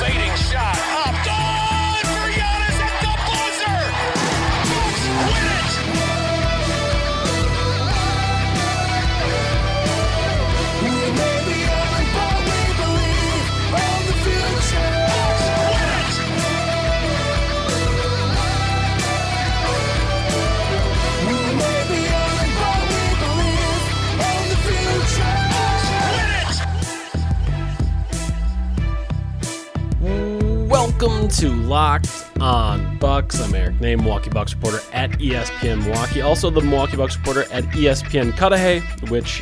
Fading shot. Up. Good for Giannis at the buzzer. Bucks win it. We made the only ball we believe on the future. Bucks win it. We made the only ball we believe on the future. Welcome to Locked On Bucks. I'm Eric Name, Milwaukee Bucks reporter at ESPN Milwaukee. Also the Milwaukee Bucks reporter at ESPN Cudahy, which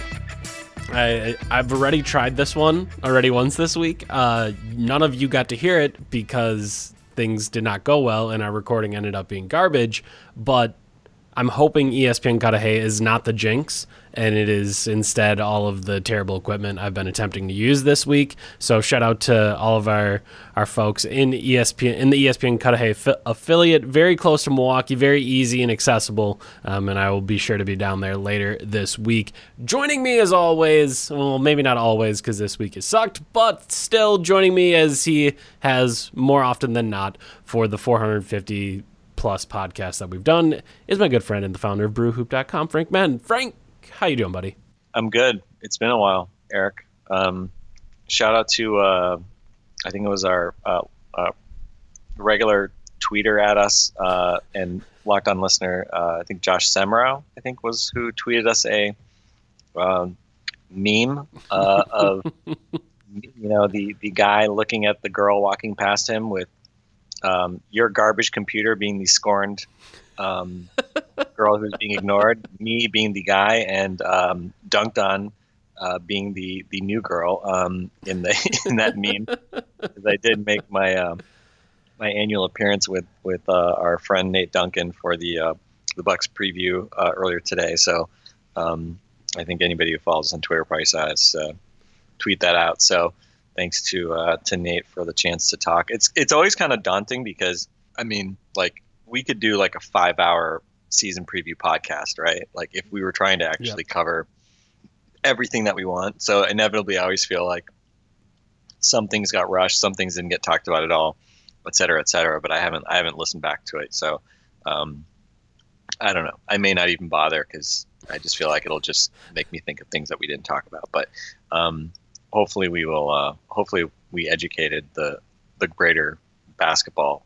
I've already tried this one once this week. None of you got to hear it because things did not go well and our recording ended up being garbage. But I'm hoping ESPN Cudahy is not the jinx, and it is instead all of the terrible equipment I've been attempting to use this week. So shout out to all of our folks in ESPN, in the ESPN Cudahy affiliate, very close to Milwaukee, very easy and accessible, and I will be sure to be down there later this week. Joining me as always, well, maybe not always because this week has sucked, but still joining me as he has more often than not for the 450 plus podcast that we've done is my good friend and the founder of brewhoop.com, Frank Madden. Frank, how you doing, buddy? I'm good. It's been a while, Eric. Shout out to, I think it was our regular tweeter at us and Locked On listener, I think Josh Semrow, was who tweeted us a meme of, you know, the guy looking at the girl walking past him with your garbage computer being the scorned girl who's being ignored, me being the guy, and Dunked On being the new girl in that meme. I did make my my annual appearance with our friend Nate Duncan for the Bucks preview earlier today. So I think anybody who follows us on Twitter probably saw us tweet that out. So thanks to Nate for the chance to talk. It's always kind of daunting because, I mean, like, we could do like a 5-hour season preview podcast, right? Like if we were trying to actually cover everything that we want. So inevitably I always feel like some things got rushed, some things didn't get talked about at all, et cetera, et cetera. But I haven't listened back to it. So I don't know. I may not even bother because I just feel like it'll just make me think of things that we didn't talk about. But hopefully we will. Hopefully we educated the greater basketball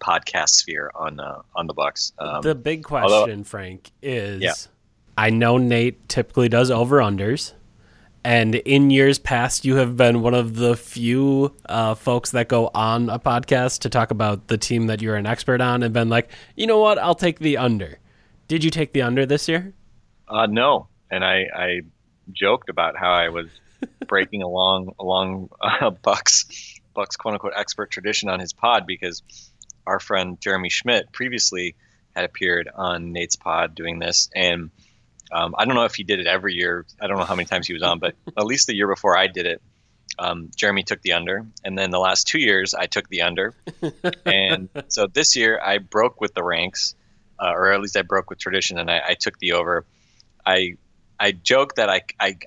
podcast sphere on the Bucks. The big question, Frank, is I know Nate typically does over-unders, and in years past you have been one of the few folks that go on a podcast to talk about the team that you're an expert on and been like, you know what, I'll take the under. Did you take the under this year? No, and I joked about how I was breaking along Bucks quote-unquote expert tradition on his pod because our friend Jeremy Schmidt previously had appeared on Nate's pod doing this. And I don't know if he did it every year. I don't know how many times he was on, but at least the year before I did it, Jeremy took the under. And then the last 2 years, I took the under. And so this year I broke with the ranks, or at least I broke with tradition, and I took the over. I joke that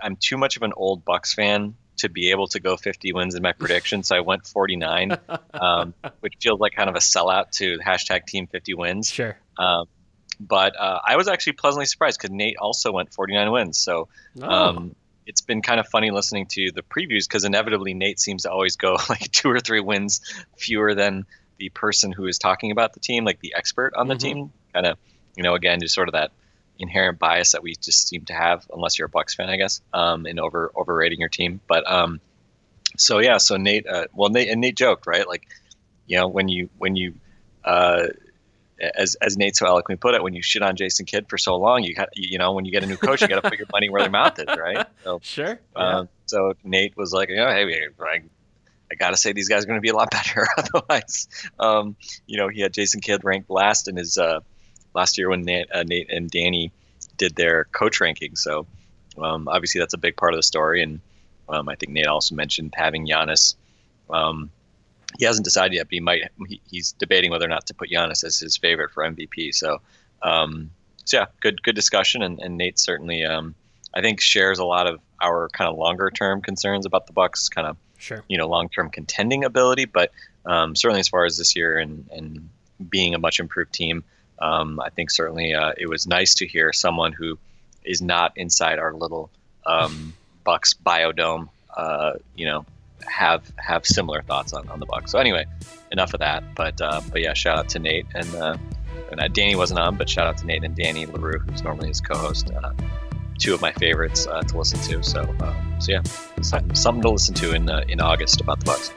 I'm too much of an old Bucks fan to be able to go 50 wins in my prediction. So I went 49, which feels like kind of a sellout to hashtag team 50 wins. Sure. But I was actually pleasantly surprised because Nate also went 49 wins. So it's been kind of funny listening to the previews because inevitably Nate seems to always go like 2 or 3 wins fewer than the person who is talking about the team, like the expert on the team. Kind of, you know, again, just sort of that inherent bias that we just seem to have, unless you're a Bucks fan, I guess, in overrating your team. But so Nate, Nate joked, right? Like, you know, when you as Nate so eloquently put it, when you shit on Jason Kidd for so long, you know, when you get a new coach, you got to put your money where their mouth is, right? So, sure. So Nate was like, oh, hey, I got to say these guys are going to be a lot better. Otherwise, you know, he had Jason Kidd ranked last in his last year when Nate and Danny did their coach ranking. So obviously that's a big part of the story. And I think Nate also mentioned having Giannis he hasn't decided yet, but he's debating whether or not to put Giannis as his favorite for MVP. So yeah, good discussion. And Nate certainly, I think, shares a lot of our kind of longer term concerns about the Bucks, kind of, sure, you know, long term contending ability. But certainly as far as this year and being a much improved team, I think certainly it was nice to hear someone who is not inside our little Bucks biodome, you know, have similar thoughts on the Bucks. So anyway, enough of that. But yeah, shout out to Nate and Danny wasn't on, but shout out to Nate and Danny LaRue, who's normally his co-host. Two of my favorites to listen to. So yeah, something to listen to in August about the Bucks.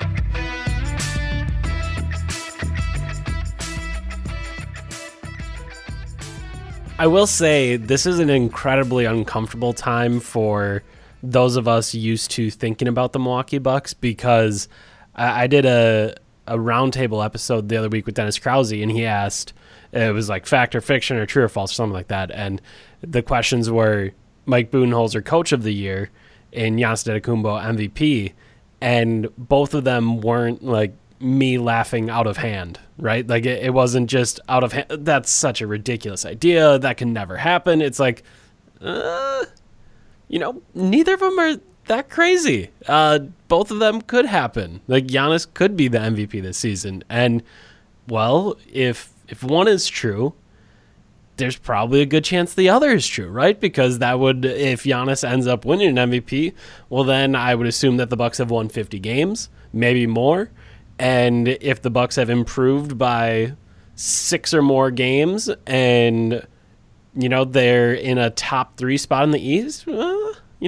I will say this is an incredibly uncomfortable time for those of us used to thinking about the Milwaukee Bucks, because I did a roundtable episode the other week with Dennis Krause, and he asked, it was like fact or fiction or true or false or something like that. And the questions were Mike Budenholzer, coach of the year, and Giannis Antetokounmpo, MVP. And both of them weren't like me laughing out of hand, right? Like it wasn't just out of hand. That's such a ridiculous idea. That can never happen. It's like, you know, neither of them are that crazy. Both of them could happen. Like Giannis could be the MVP this season. And well, if one is true, there's probably a good chance the other is true, right? Because that would, if Giannis ends up winning an MVP, well, then I would assume that the Bucks have won 50 games, maybe more. And if the Bucks have improved by 6 or more games and, you know, they're in a top 3 spot in the East, you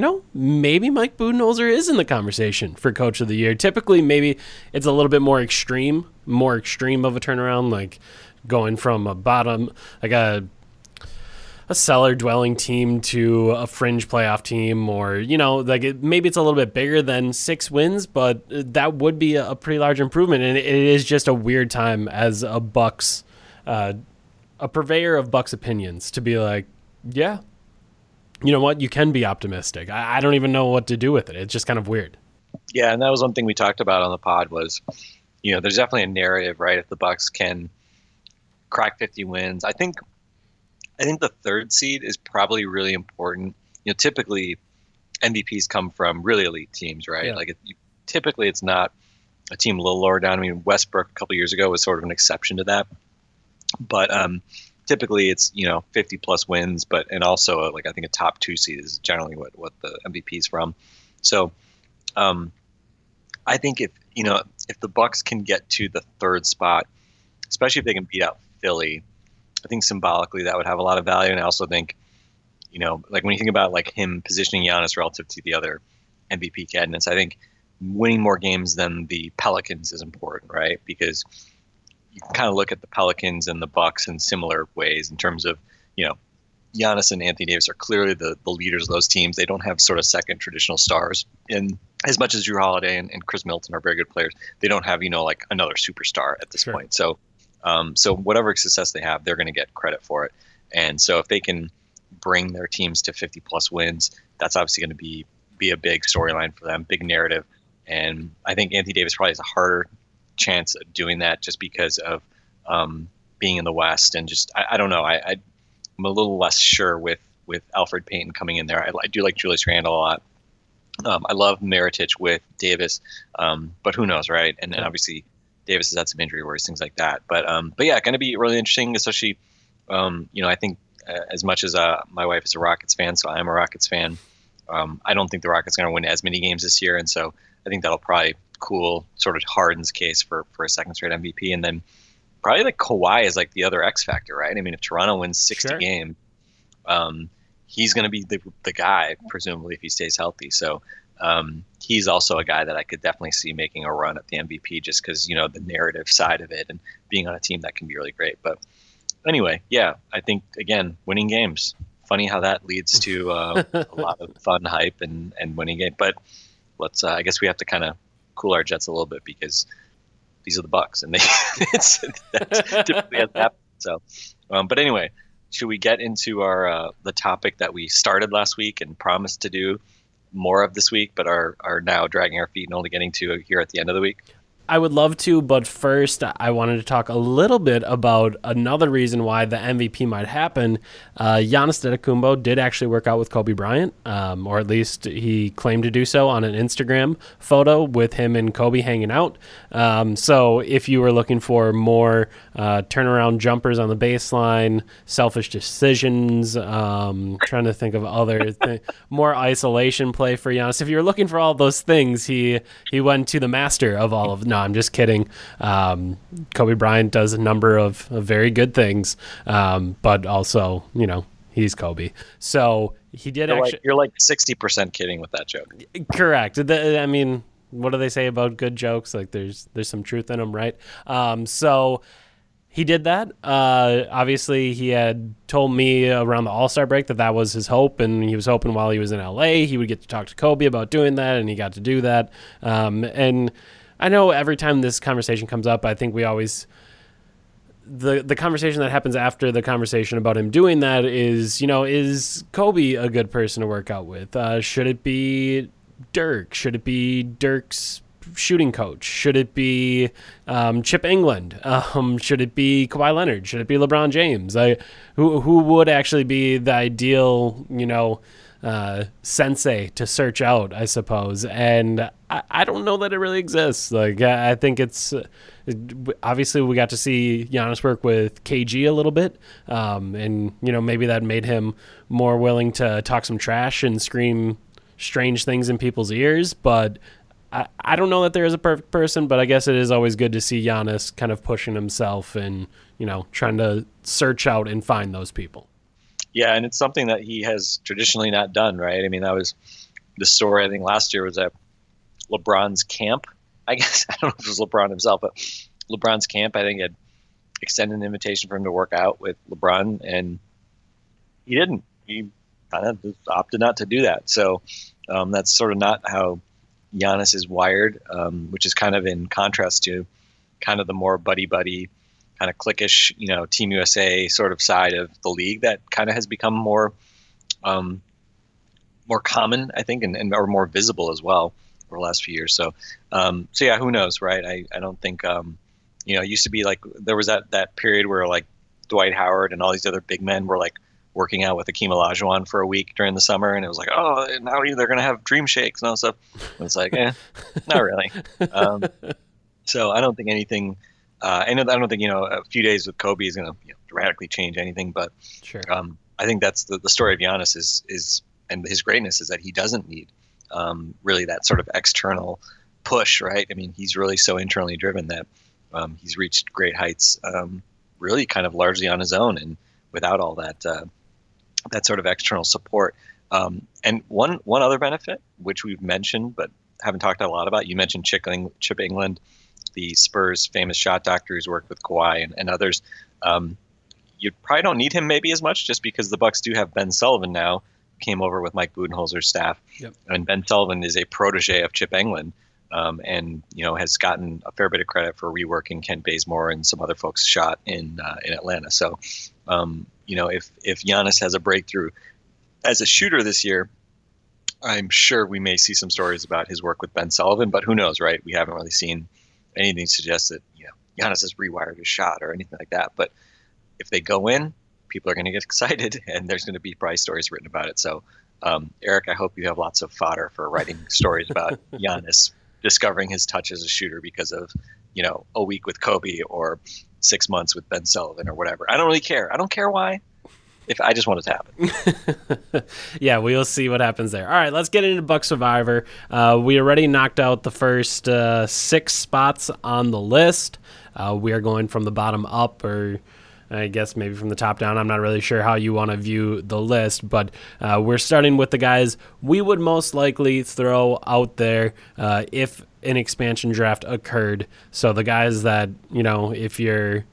know, maybe Mike Budenholzer is in the conversation for coach of the year. Typically, maybe it's a little bit more extreme of a turnaround, like going from a bottom, like a cellar dwelling team to a fringe playoff team, or, you know, like maybe it's a little bit bigger than 6 wins, but that would be a pretty large improvement. And it is just a weird time as a Bucks, a purveyor of Bucks opinions, to be like, yeah, you know what, you can be optimistic. I don't even know what to do with it. It's just kind of weird. Yeah, and that was one thing we talked about on the pod was, you know, there's definitely a narrative, right? If the Bucks can crack 50 wins, I think the third seed is probably really important. You know, typically MVPs come from really elite teams, right? Yeah. Like typically it's not a team a little lower down. I mean, Westbrook a couple years ago was sort of an exception to that. But typically it's, you know, 50 plus wins, but and also like I think a top 2 seed is generally what the MVP is from. So I think if the Bucks can get to the third spot, especially if they can beat out Philly, I think symbolically that would have a lot of value. And I also think, you know, like when you think about like him positioning Giannis relative to the other MVP candidates, I think winning more games than the Pelicans is important, right? Because you can kind of look at the Pelicans and the Bucks in similar ways in terms of, you know, Giannis and Anthony Davis are clearly the leaders of those teams. They don't have sort of second traditional stars. And as much as Jrue Holiday and Chris Middleton are very good players, they don't have, you know, like another superstar at this point. So So whatever success they have, they're going to get credit for it. And so if they can bring their teams to 50 plus wins, that's obviously going to be a big storyline for them, big narrative. And I think Anthony Davis probably has a harder chance of doing that just because of being in the West. And just, I don't know. I'm a little less sure with Alfred Payton coming in there. I do like Julius Randle a lot. I love Miritich with Davis, but who knows, right? And obviously Davis has had some injury worries, things like that. But yeah, going to be really interesting, especially, you know, I think as much as my wife is a Rockets fan, so I'm a Rockets fan, I don't think the Rockets are going to win as many games this year. And so I think that'll probably cool sort of Harden's case for a second straight MVP. And then probably like Kawhi is like the other X factor, right? I mean, if Toronto wins 60 sure. games, he's going to be the guy, presumably, if he stays healthy. So he's also a guy that I could definitely see making a run at the MVP just because, you know, the narrative side of it and being on a team that can be really great. But anyway, yeah, I think, again, winning games. Funny how that leads to a lot of fun hype and winning games. But let's, I guess we have to kind of cool our jets a little bit because these are the Bucks and they that's typically has happened. So, but anyway, should we get into our the topic that we started last week and promised to do more of this week, but are now dragging our feet and only getting to here at the end of the week? I would love to, but first I wanted to talk a little bit about another reason why the MVP might happen. Giannis Antetokounmpo did actually work out with Kobe Bryant, or at least he claimed to do so on an Instagram photo with him and Kobe hanging out. So if you were looking for more turnaround jumpers on the baseline, selfish decisions, trying to think of other more isolation play for Giannis. If you were looking for all those things, he went to the master of all of them. No, I'm just kidding. Kobe Bryant does a number of very good things, but also, you know, he's Kobe. So he did actually. You're like 60% kidding with that joke. Correct. I mean, what do they say about good jokes? Like there's some truth in them, right? So he did that. Obviously, he had told me around the All-Star break that was his hope, and he was hoping while he was in LA he would get to talk to Kobe about doing that, and he got to do that. And I know every time this conversation comes up, I think we always the conversation that happens after the conversation about him doing that is, you know, is Kobe a good person to work out with? Should it be Dirk? Should it be Dirk's shooting coach? Should it be Chip Engelland? Should it be Kawhi Leonard? Should it be LeBron James? Who would actually be the ideal, you know, sensei to search out, I suppose? And I don't know that it really exists. Like, I think it's obviously we got to see Giannis work with KG a little bit, and, you know, maybe that made him more willing to talk some trash and scream strange things in people's ears. But I don't know that there is a perfect person, but I guess it is always good to see Giannis kind of pushing himself and, you know, trying to search out and find those people. Yeah, and it's something that he has traditionally not done, right? I mean, that was the story, I think, last year was that LeBron's camp, I guess, I don't know if it was LeBron himself, but LeBron's camp, I think, had extended an invitation for him to work out with LeBron, and he didn't. He kind of opted not to do that. So that's sort of not how Giannis is wired, which is kind of in contrast to kind of the more buddy-buddy kind of cliquish, you know, Team USA sort of side of the league that kind of has become more more common, I think, and or more visible as well over the last few years. So, so yeah, who knows, right? I don't think, you know, it used to be like there was that period where like Dwight Howard and all these other big men were like working out with Akeem Olajuwon for a week during the summer, and it was like, oh, now they're going to have dream shakes and all stuff. And it's like, not really. So I don't think anything... I don't think, you know, a few days with Kobe is going to radically change anything, but sure. I think that's the story of Giannis is and his greatness is that he doesn't need really that sort of external push, right? I mean, he's really so internally driven that he's reached great heights, really kind of largely on his own and without all that sort of external support. And one other benefit, which we've mentioned but haven't talked a lot about, you mentioned Chip Engelland, the Spurs' famous shot doctor who's worked with Kawhi and others. You probably don't need him maybe as much just because the Bucks do have Ben Sullivan now, came over with Mike Budenholzer's staff. Yep. And Ben Sullivan is a protege of Chip Engelland, and, you know, has gotten a fair bit of credit for reworking Kent Bazemore and some other folks' shot in Atlanta. So, you know, if Giannis has a breakthrough as a shooter this year, I'm sure we may see some stories about his work with Ben Sullivan, but who knows, right? We haven't really seen anything suggests that, you know, Giannis has rewired his shot or anything like that. But if they go in, people are going to get excited, and there's going to be probably stories written about it. So, Eric, I hope you have lots of fodder for writing stories about Giannis discovering his touch as a shooter because of, you know, a week with Kobe or 6 months with Ben Sullivan or whatever. I don't really care. I don't care why. If I just want it to happen. Yeah, we'll see what happens there. All right, let's get into Buck Survivor. We already knocked out the first 6 spots on the list. We are going from the bottom up, or I guess maybe from the top down. I'm not really sure how you want to view the list, but we're starting with the guys we would most likely throw out there if an expansion draft occurred. So the guys that, you know, if you're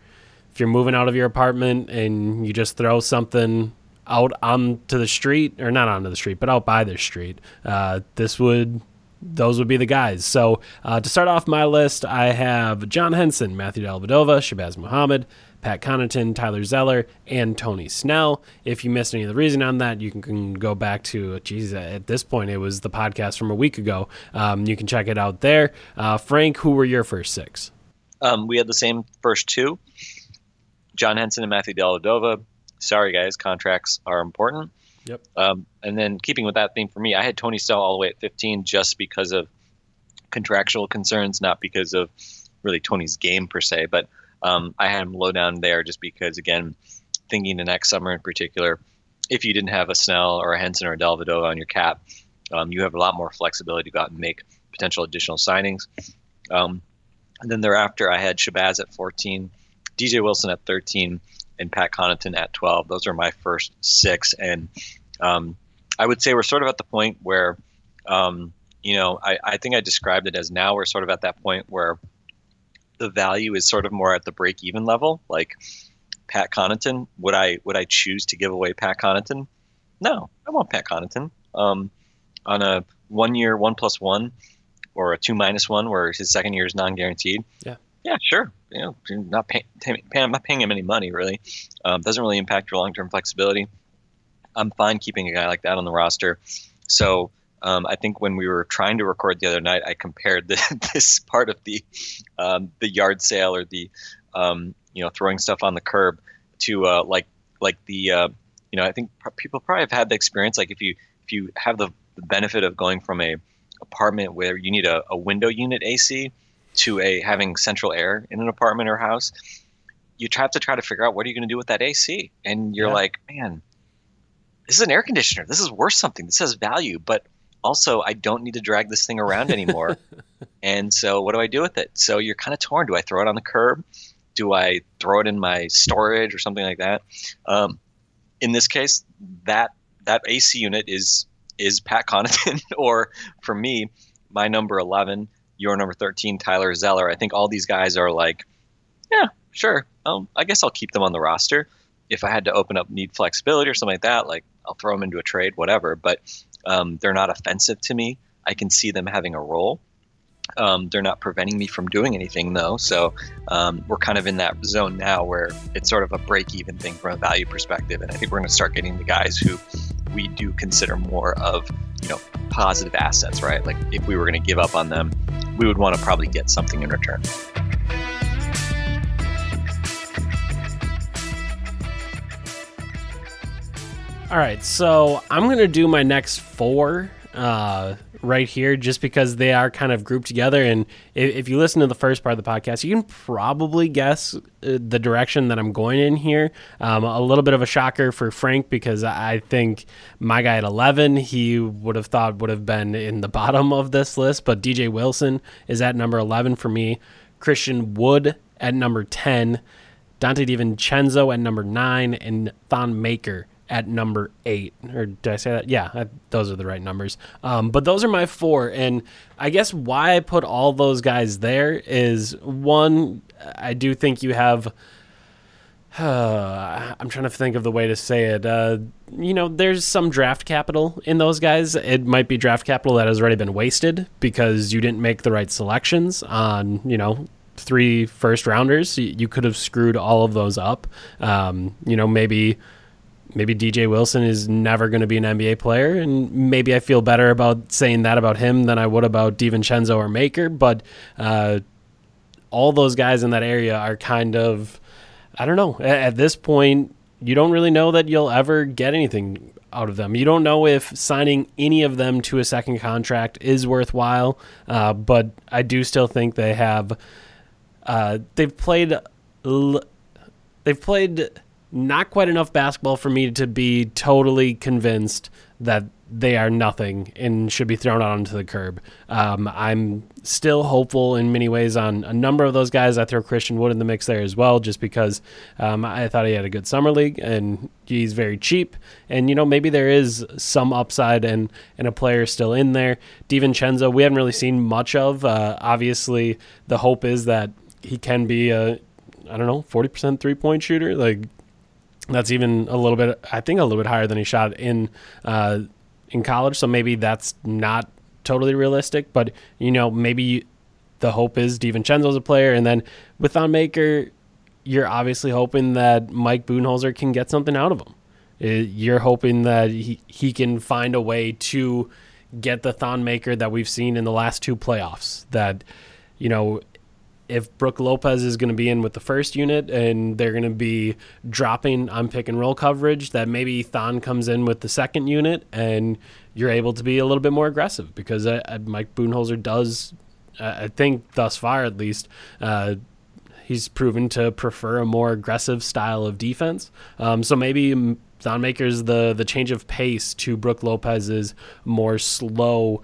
moving out of your apartment and you just throw something out onto the street, or not onto the street, but out by the street, this would those would be the guys. So to start off my list, I have John Henson, Matthew Dellavedova, Shabazz Muhammad, Pat Connaughton, Tyler Zeller, and Tony Snell. If you missed any of the reason on that, you can go back to, at this point, it was the podcast from a week ago. You can check it out there. Frank, who were your first six? We had the same first two, John Henson and Matthew Dellavedova. Sorry, guys, contracts are important. Yep. And then keeping with that theme for me, I had Tony Snell all the way at 15 just because of contractual concerns, not because of really Tony's game per se, but I had him low down there just because, again, thinking to next summer in particular, if you didn't have a Snell or a Henson or a Dellavedova on your cap, you have a lot more flexibility to go out and make potential additional signings. And then thereafter, I had Shabazz at 14, DJ Wilson at 13, and Pat Connaughton at 12. Those are my first six. And I would say we're sort of at the point where, I think I described it as now we're sort of at that point where the value is sort of more at the break-even level. Like Pat Connaughton, would I choose to give away Pat Connaughton? No, I want Pat Connaughton. On a 1 year, 1+1, or a 2-1 where his second year is non-guaranteed. Yeah, sure. I'm not paying him any money, really. Doesn't really impact your long-term flexibility. I'm fine keeping a guy like that on the roster. So I think when we were trying to record the other night, I compared this part of the yard sale or the throwing stuff on the curb to I think people probably have had the experience. Like if you have the benefit of going from a apartment where you need a window unit AC to having central air in an apartment or house, you have to try to figure out what are you going to do with that AC. And you're like, man, this is an air conditioner. This is worth something. This has value. But also, I don't need to drag this thing around anymore. And so what do I do with it? So you're kind of torn. Do I throw it on the curb? Do I throw it in my storage or something like that? In this case, that AC unit is Pat Connaughton, or for me, my number 11, your number 13, Tyler Zeller. I think all these guys are like, yeah, sure. I guess I'll keep them on the roster. If I had to open up need flexibility or something like that, like I'll throw them into a trade, whatever. But they're not offensive to me. I can see them having a role. They're not preventing me from doing anything, though. So we're kind of in that zone now where it's sort of a break-even thing from a value perspective. And I think we're going to start getting the guys who we do consider more of, positive assets, right? Like if we were going to give up on them, we would want to probably get something in return. All right, so I'm going to do my next four right here just because they are kind of grouped together. And if you listen to the first part of the podcast, you can probably guess the direction that I'm going in here. A little bit of a shocker for Frank because I think my guy at 11, he would have been in the bottom of this list. But DJ Wilson is at number 11 for me. Christian Wood at number 10. Donte DiVincenzo at number 9. And Thon Maker at number 8, or did I say that? Yeah, those are the right numbers. But those are my four, and I guess why I put all those guys there is, one, I do think you have, I'm trying to think of the way to say it, there's some draft capital in those guys. It might be draft capital that has already been wasted because you didn't make the right selections on, 3 first-rounders. You could have screwed all of those up. Maybe DJ Wilson is never going to be an NBA player, and maybe I feel better about saying that about him than I would about DiVincenzo or Maker, but all those guys in that area are kind of, I don't know, at this point, you don't really know that you'll ever get anything out of them. You don't know if signing any of them to a second contract is worthwhile, but I do still think they have, they've played not quite enough basketball for me to be totally convinced that they are nothing and should be thrown out onto the curb. I'm still hopeful in many ways on a number of those guys. I throw Christian Wood in the mix there as well, just because I thought he had a good summer league and he's very cheap. And, maybe there is some upside and a player still in there. DiVincenzo, we haven't really seen much of. Obviously, the hope is that he can be a, 40% three-point shooter. Like, that's even a little bit higher than he shot in college. So maybe that's not totally realistic, but you know, maybe the hope is DiVincenzo's a player, and then with Thon Maker, you're obviously hoping that Mike Budenholzer can get something out of him. You're hoping that he can find a way to get the Thon Maker that we've seen in the last two playoffs. That, you know, if Brook Lopez is going to be in with the first unit and they're going to be dropping on pick and roll coverage, that maybe Thon comes in with the second unit and you're able to be a little bit more aggressive, because Mike Budenholzer does, I think thus far at least, he's proven to prefer a more aggressive style of defense. So maybe Thon Maker's the change of pace to Brook Lopez's more slow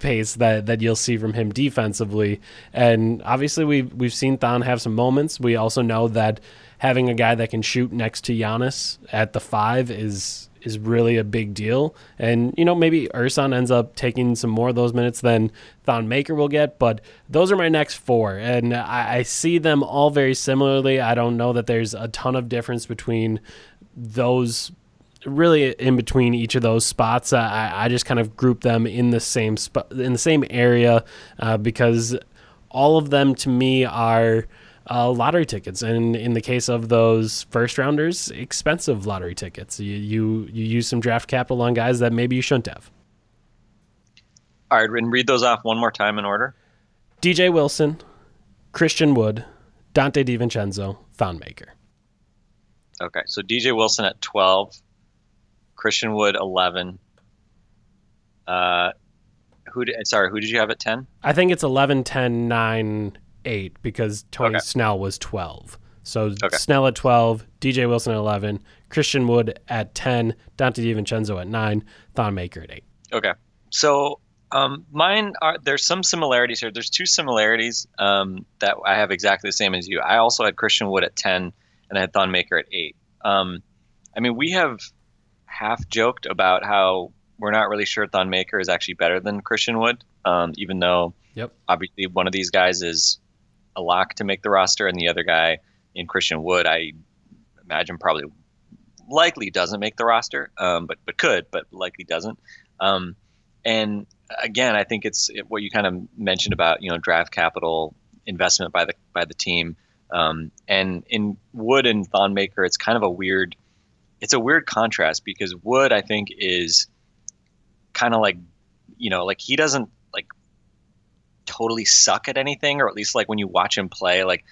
pace that you'll see from him defensively. And obviously we've seen Thon have some moments. We also know that having a guy that can shoot next to Giannis at the 5 is really a big deal. And, you know, maybe Ersan ends up taking some more of those minutes than Thon Maker will get, but those are my next 4. And I see them all very similarly. I don't know that there's a ton of difference between those, really in between each of those spots. I just kind of group them in the same spot, in the same area, because all of them to me are lottery tickets. And in the case of those first rounders, expensive lottery tickets. You use some draft capital on guys that maybe you shouldn't have. All right, and read those off one more time in order. DJ Wilson, Christian Wood, Donte DiVincenzo, Thon Maker. Okay, so DJ Wilson at 12, Christian Wood 11. Who did you have at 10? I think it's 11, 10, 9, 8, because Tony Snell was 12. So Snell at 12, DJ Wilson at 11, Christian Wood at 10, Donte DiVincenzo at 9, Thon Maker at 8. Okay, so there's some similarities here. There's 2 similarities that I have exactly the same as you. I also had Christian Wood at 10. And I had Thon Maker at 8. I mean, we have half joked about how we're not really sure Thon Maker is actually better than Christian Wood, even though obviously one of these guys is a lock to make the roster, and the other guy in Christian Wood, I imagine likely doesn't make the roster, but could, but likely doesn't. And again, I think it's what you kind of mentioned about, you know, draft capital investment by the team. And in Wood and Thon Maker, it's kind of a weird contrast, because Wood, I think, is kind of like, you know, like he doesn't like totally suck at anything, or at least like when you watch him play, like,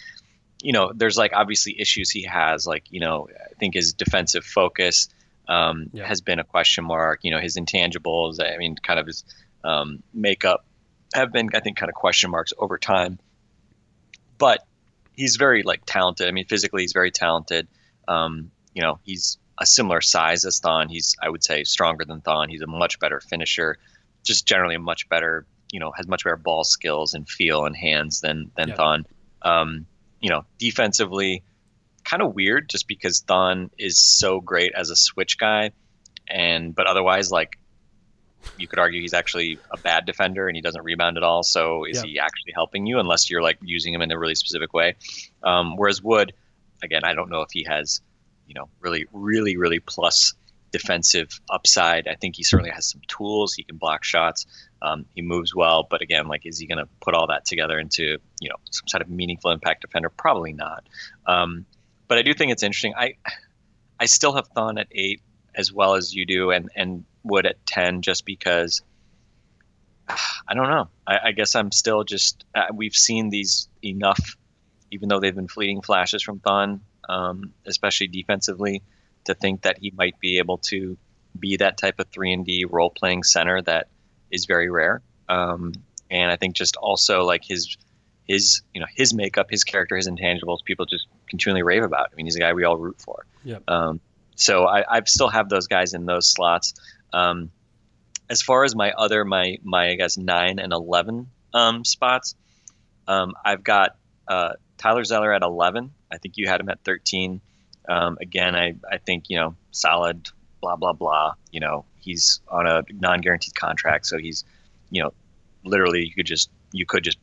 you know, there's like obviously issues he has, like, you know, I think his defensive focus has been a question mark, you know, his intangibles, I mean, kind of his makeup have been, I think, kind of question marks over time. But he's very like talented. I mean, physically, he's very talented. You know, he's a similar size as Thon. He's, I would say, stronger than Thon. He's a much better finisher, just generally a much better, you know, has much better ball skills and feel and hands than Thon. You know, defensively, kind of weird, just because Thon is so great as a switch guy, but otherwise, like, you could argue he's actually a bad defender and he doesn't rebound at all. So is he actually helping you, unless you're like using him in a really specific way? Whereas Wood, again, I don't know if he has, you know, really, really, really plus defensive upside. I think he certainly has some tools. He can block shots. He moves well, but again, like, is he going to put all that together into, you know, some sort of meaningful impact defender? Probably not. But I do think it's interesting. I still have Thon at 8 as well as you do. And Wood at 10, just because I don't know. I guess I'm still just we've seen these enough, even though they've been fleeting flashes from Thon, especially defensively, to think that he might be able to be that type of 3-and-D role-playing center that is very rare. And I think just also like his you know, his makeup, his character, his intangibles, people just continually rave about. I mean, he's a guy we all root for. Yep. So I still have those guys in those slots. As far as my I guess 9 and 11 spots, I've got Tyler Zeller at 11. I think you had him at 13. Again, I think, you know, solid, blah blah blah. You know, he's on a non-guaranteed contract, so he's, you know, literally you could just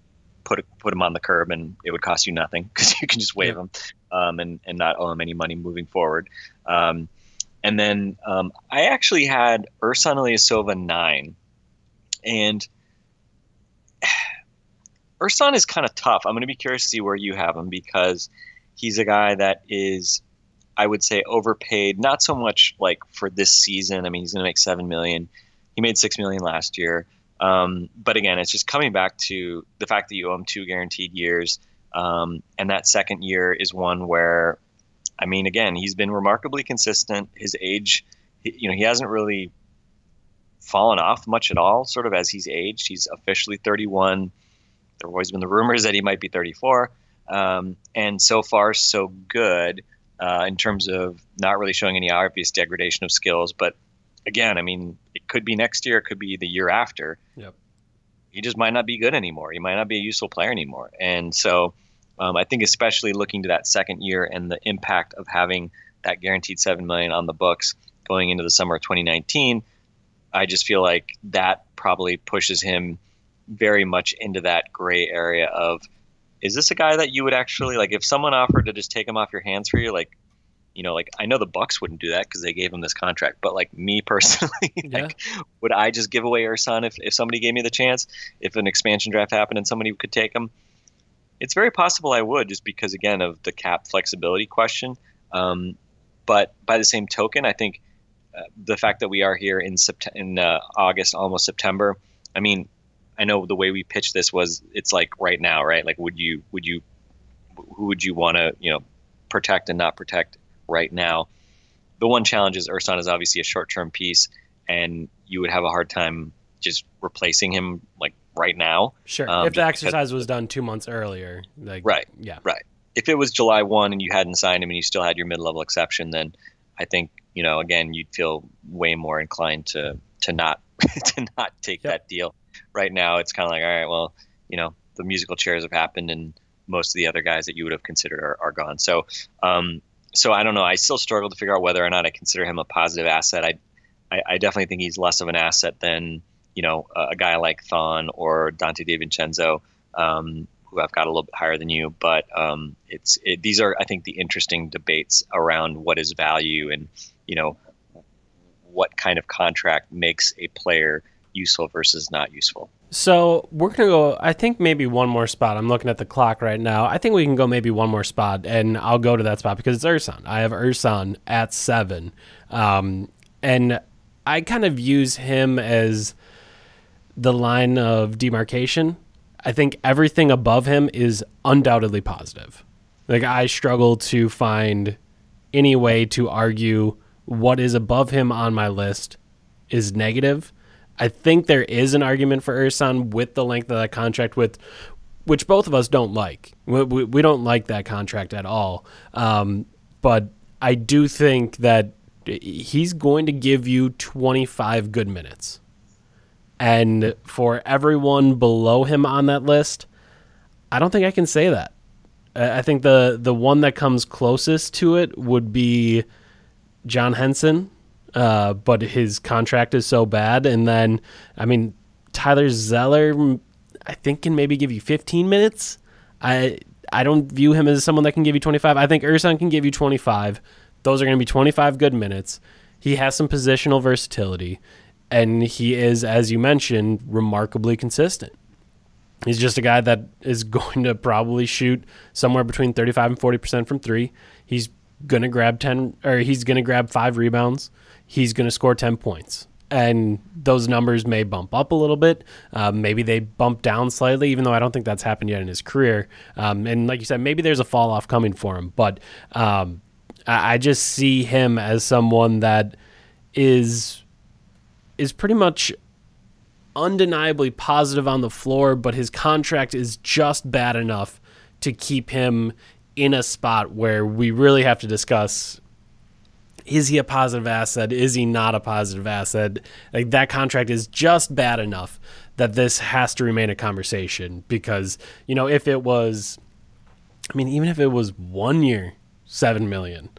put him on the curb and it would cost you nothing, because you can just waive him and not owe him any money moving forward. And then I actually had Ersan Ilyasova 9, And Ersan is kind of tough. I'm going to be curious to see where you have him, because he's a guy that is, I would say, overpaid. Not so much like for this season. I mean, he's going to make $7 million. He made $6 million last year. But again, it's just coming back to the fact that you owe him two guaranteed years. And that second year is one where, I mean, again, he's been remarkably consistent. His age, he hasn't really fallen off much at all, sort of as he's aged. He's officially 31. There have always been the rumors that he might be 34. And so far, so good in terms of not really showing any obvious degradation of skills. But again, I mean, it could be next year. It could be the year after. Yep. He just might not be good anymore. He might not be a useful player anymore. And so I think especially looking to that second year and the impact of having that guaranteed $7 million on the books going into the summer of 2019, I just feel like that probably pushes him very much into that gray area of, is this a guy that you would actually, like, if someone offered to just take him off your hands for you, like, I know the Bucks wouldn't do that because they gave him this contract, but like me personally, would I just give away Ersan if somebody gave me the chance, if an expansion draft happened and somebody could take him? It's very possible I would, just because, again, of the cap flexibility question. But by the same token, I think the fact that we are here in August, almost September, I mean, I know the way we pitched this was, it's like right now, right? Like, who would you want to, protect and not protect right now? The one challenge is Ersan is obviously a short-term piece, and you would have a hard time just replacing him like right now. Sure. If the exercise was done 2 months earlier, like, right. Yeah. Right. If it was July 1 and you hadn't signed him and you still had your mid-level exception, then I think, again, you'd feel way more inclined to not take that deal. Right now, it's kind of like, all right, well, the musical chairs have happened and most of the other guys that you would have considered are gone. So, so I don't know. I still struggle to figure out whether or not I consider him a positive asset. I definitely think he's less of an asset than, a guy like Thon or Donte DiVincenzo, who I've got a little bit higher than you. But these are, I think, the interesting debates around what is value and, what kind of contract makes a player useful versus not useful. So we're going to go, I think, maybe one more spot. I'm looking at the clock right now. I think we can go maybe one more spot, and I'll go to that spot because it's Ersan. I have Ersan at 7. And I kind of use him as the line of demarcation. I think everything above him is undoubtedly positive. Like, I struggle to find any way to argue what is above him on my list is negative. I think there is an argument for Ersan with the length of that contract, which both of us don't like. We don't like that contract at all. But I do think that he's going to give you 25 good minutes. And for everyone below him on that list, I don't think I can say that. I think the one that comes closest to it would be John Henson. But his contract is so bad. And then, I mean, Tyler Zeller, I think, can maybe give you 15 minutes. I don't view him as someone that can give you 25. I think Ersan can give you 25. Those are going to be 25 good minutes. He has some positional versatility. And he is, as you mentioned, remarkably consistent. He's just a guy that is going to probably shoot somewhere between 35 and 40% from three. He's going to grab 10, or he's going to grab 5 rebounds. He's going to score 10 points, and those numbers may bump up a little bit. Maybe they bump down slightly, even though I don't think that's happened yet in his career. And like you said, maybe there's a fall off coming for him, but I just see him as someone that is pretty much undeniably positive on the floor, but his contract is just bad enough to keep him in a spot where we really have to discuss, is he a positive asset? Is he not a positive asset? Like, that contract is just bad enough that this has to remain a conversation because, if it was, even if it was 1 year, $7 million,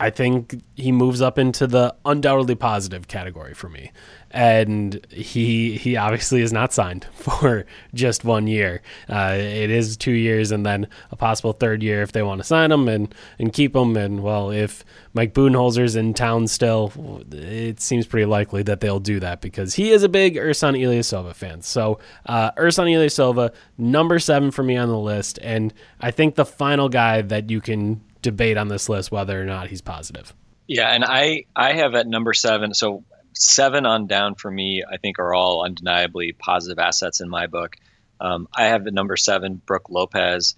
I think he moves up into the undoubtedly positive category for me. And he obviously is not signed for just 1 year. It is 2 years and then a possible third year if they want to sign him and keep him. And, well, if Mike Budenholzer's in town still, it seems pretty likely that they'll do that because he is a big Ersan Ilyasova fan. So Ersan Ilyasova, number 7 for me on the list. And I think the final guy that you can debate on this list whether or not he's positive. Yeah, and I have at number 7, so 7 on down for me, I think, are all undeniably positive assets in my book. I have at number 7, Brook Lopez.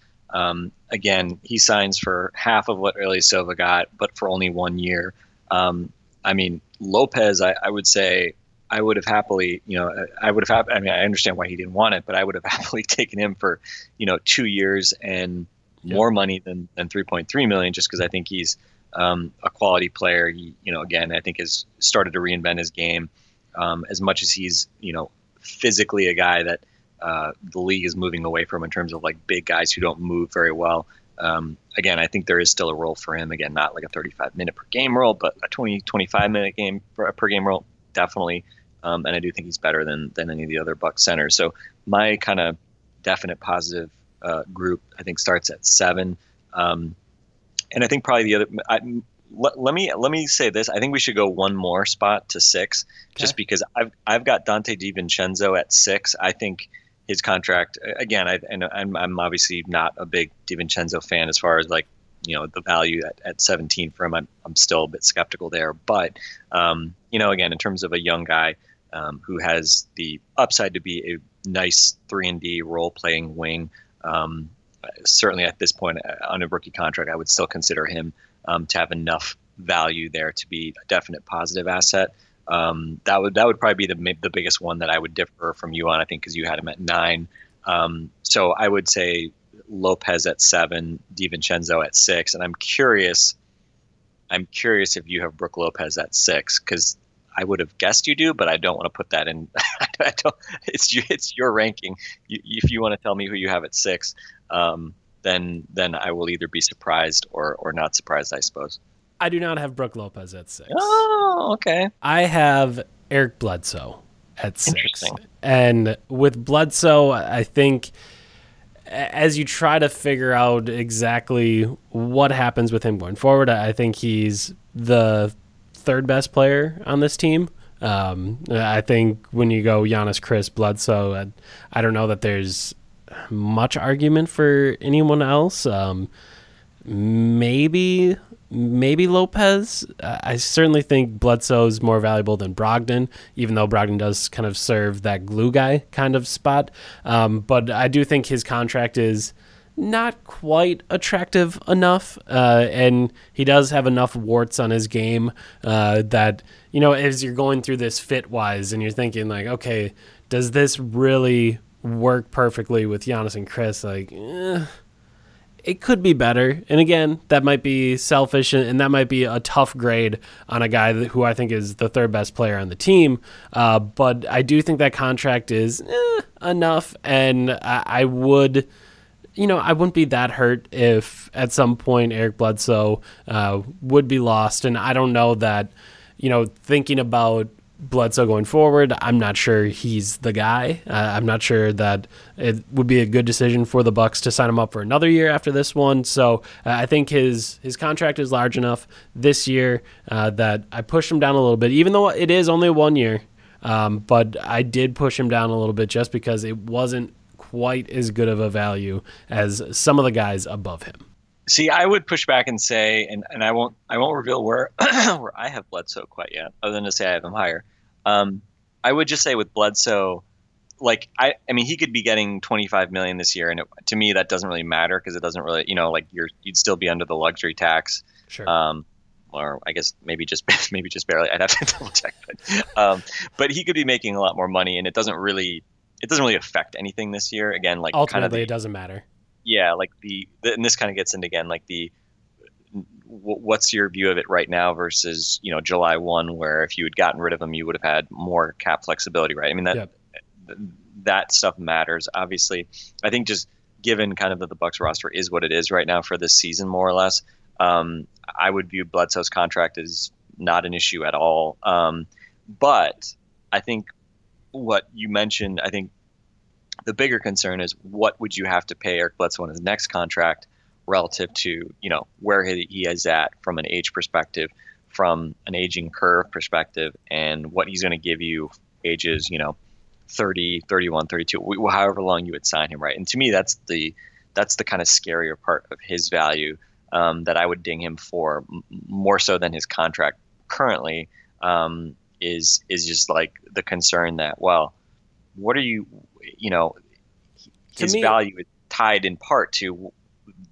Again, he signs for half of what Ilyasova got, but for only 1 year. I mean, Lopez, I would say I would have happily, I mean, I understand why he didn't want it, but I would have happily taken him for, 2 years and more money than 3.3 million, just because I think he's a quality player. He, again, I think has started to reinvent his game as much as he's, physically a guy that the league is moving away from in terms of like big guys who don't move very well. Again, I think there is still a role for him. Again, not like a 35-minute per game role, but a 20-25 minute game per game role, definitely. And I do think he's better than any of the other Bucks centers. So my kind of definite positive group, I think, starts at 7, and I think probably the other. Let me say this. I think we should go one more spot to 6, okay, just because I've got Donte DiVincenzo at 6. I think his contract again. I'm obviously not a big DiVincenzo fan as far as like the value at 17 for him. I'm still a bit skeptical there, but again, in terms of a young guy who has the upside to be a nice 3-and-D role playing wing. Certainly at this point on a rookie contract, I would still consider him to have enough value there to be a definite positive asset. That would probably be the biggest one that I would differ from you on, I think, because you had him at 9. So I would say Lopez at 7, DiVincenzo at 6, and I'm curious if you have Brook Lopez at 6, because I would have guessed you do, but I don't want to put that in. It's your ranking. If you want to tell me who you have at 6, then I will either be surprised or not surprised, I suppose. I do not have Brook Lopez at 6. Oh, okay. I have Eric Bledsoe at 6. And with Bledsoe, I think as you try to figure out exactly what happens with him going forward, I think he's the third best player on this team. I think when you go Giannis, Chris, Bledsoe, I don't know that there's much argument for anyone else. Maybe Lopez. I certainly think Bledsoe's more valuable than Brogdon, even though Brogdon does kind of serve that glue guy kind of spot. But I do think his contract is not quite attractive enough, and he does have enough warts on his game that, as you're going through this fit-wise and you're thinking, like, okay, does this really work perfectly with Giannis and Chris? Like, it could be better. And again, that might be selfish, and that might be a tough grade on a guy who I think is the third best player on the team. But I do think that contract is enough, and I would... I wouldn't be that hurt if at some point Eric Bledsoe would be lost. And I don't know that, thinking about Bledsoe going forward, I'm not sure he's the guy. I'm not sure that it would be a good decision for the Bucks to sign him up for another year after this one. So I think his contract is large enough this year that I pushed him down a little bit, even though it is only 1 year. But I did push him down a little bit just because it wasn't quite as good of a value as some of the guys above him. See, I would push back and say, and I won't reveal where where I have Bledsoe quite yet, other than to say I have him higher. I would just say with Bledsoe, like I mean, he could be getting $25 million this year, and to me that doesn't really matter because it doesn't really, you'd still be under the luxury tax. Sure. Or I guess maybe just barely. I'd have to double check, but he could be making a lot more money, and it doesn't really affect anything this year. Again, like ultimately, it doesn't matter. Yeah, like and this kind of gets into again like what's your view of it right now versus July 1, where if you had gotten rid of him, you would have had more cap flexibility, right? I mean that stuff matters obviously. I think just given kind of that the Bucks roster is what it is right now for this season, more or less, I would view Bledsoe's contract as not an issue at all. But I think what you mentioned, I think the bigger concern is what would you have to pay Eric Bledsoe in his next contract relative to, you know, where he is at from an age perspective, from an aging curve perspective, and what he's going to give you ages, you know, 30, 31, 32, however long you would sign him, right? And to me, that's the kind of scarier part of his value that I would ding him for more so than his contract currently, is just like the concern that, well, what are you, you know, his value is tied in part to,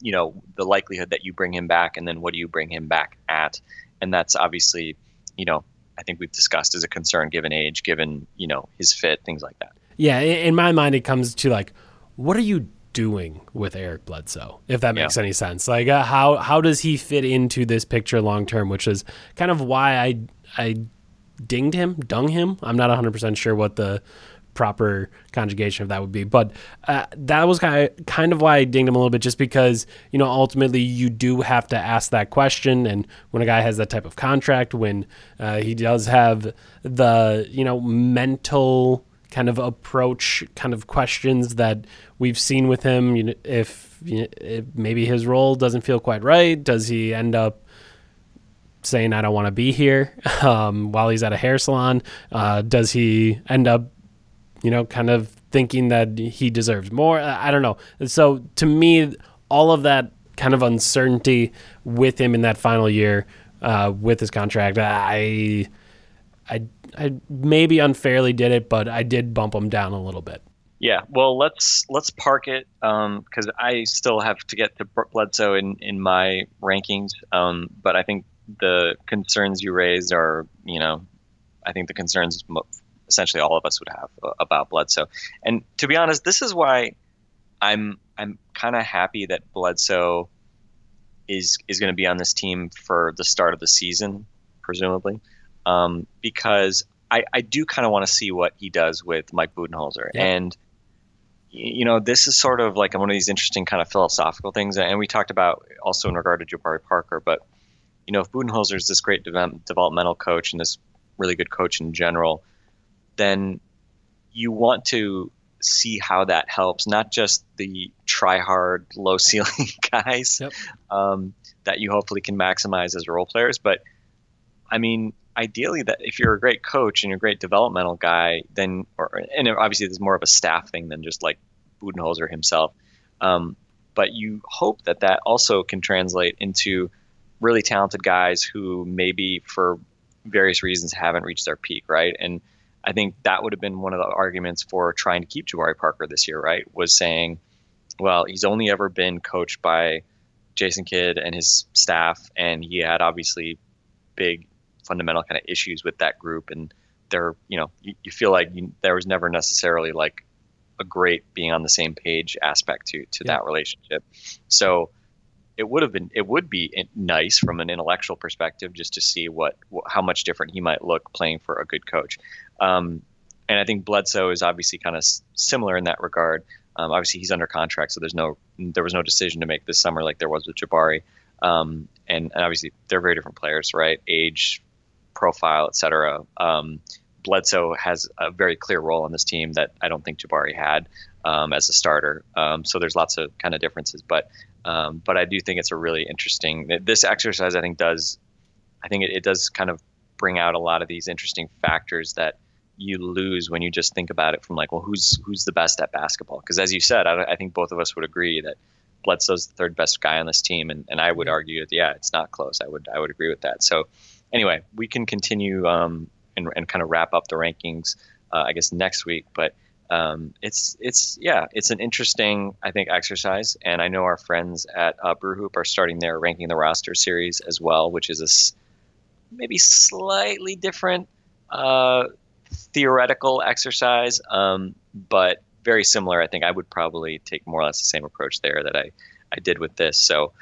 you know, the likelihood that you bring him back, and then what do you bring him back at? And that's obviously, you know, I think we've discussed as a concern given age, given, you know, his fit, things like that. Yeah, in my mind, it comes to like, what are you doing with Eric Bledsoe, if that makes any sense? Like, how does he fit into this picture long term, which is kind of why I dinged him, dung him. I'm not 100% sure what the proper conjugation of that would be, but that was kind of why I dinged him a little bit, just because, you know, ultimately you do have to ask that question. And when a guy has that type of contract, when he does have the, you know, mental kind of approach, kind of questions that we've seen with him, you know, if maybe his role doesn't feel quite right, does he end up saying, I don't want to be here while he's at a hair salon? Does he end up, you know, kind of thinking that he deserves more? I don't know. So to me, all of that kind of uncertainty with him in that final year with his contract, I maybe unfairly did it, but I did bump him down a little bit. Yeah, well, let's park it because I still have to get to Bledsoe in my rankings. But I think the concerns you raised are, you know, I think the concerns essentially all of us would have about Bledsoe. And to be honest, this is why I'm kind of happy that Bledsoe is going to be on this team for the start of the season, presumably, because I do kind of want to see what he does with Mike Budenholzer. Yeah. And, you know, this is sort of like one of these interesting kind of philosophical things. And we talked about also in regard to Jabari Parker, but, you know, if Budenholzer is this great developmental coach and this really good coach in general, then you want to see how that helps, not just the try-hard, low-ceiling guys that you hopefully can maximize as role players. But, I mean, ideally, that if you're a great coach and you're a great developmental guy, then and obviously there's more of a staff thing than just like Budenholzer himself. But you hope that also can translate into really talented guys who maybe for various reasons haven't reached their peak, right? And I think that would have been one of the arguments for trying to keep Jabari Parker this year, right? Was saying, well, he's only ever been coached by Jason Kidd and his staff, and he had obviously big fundamental kind of issues with that group. And there, you know, you feel like there was never necessarily like a great being on the same page aspect to that relationship. So it would be nice from an intellectual perspective just to see how much different he might look playing for a good coach. And I think Bledsoe is obviously kind of similar in that regard. Obviously he's under contract, so there was no decision to make this summer like there was with Jabari. And obviously they're very different players, right? Age, profile, et cetera. Bledsoe has a very clear role on this team that I don't think Jabari had as a starter. So there's lots of kind of differences, but I do think it's a really interesting, this exercise I think does kind of bring out a lot of these interesting factors that you lose when you just think about it from like, well, who's the best at basketball? Because as you said, I think both of us would agree that Bledsoe's the third best guy on this team. And I would argue that, yeah, it's not close. I would agree with that. So anyway, we can continue and kind of wrap up the rankings, I guess next week, but it's an interesting, I think, exercise. And I know our friends at Brew Hoop are starting their Ranking the Roster series as well, which is maybe slightly different theoretical exercise, but very similar. I think I would probably take more or less the same approach there that I did with this. So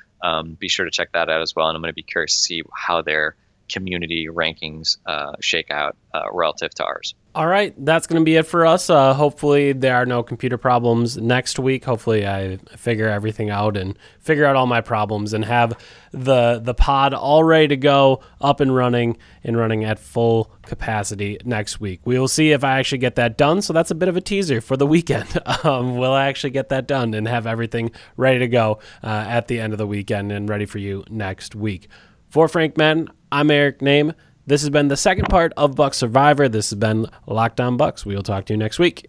be sure to check that out as well. And I'm going to be curious to see how their community rankings shake out relative to ours. All right, that's going to be it for us. Hopefully there are no computer problems next week. Hopefully I figure everything out and figure out all my problems and have the pod all ready to go, up and running at full capacity next week. We will see if I actually get that done. So that's a bit of a teaser for the weekend. Will I actually get that done and have everything ready to go at the end of the weekend and ready for you next week? For Frank Madden, I'm Eric Name. This has been the second part of Bucks Survivor. This has been Locked On Bucks. We will talk to you next week.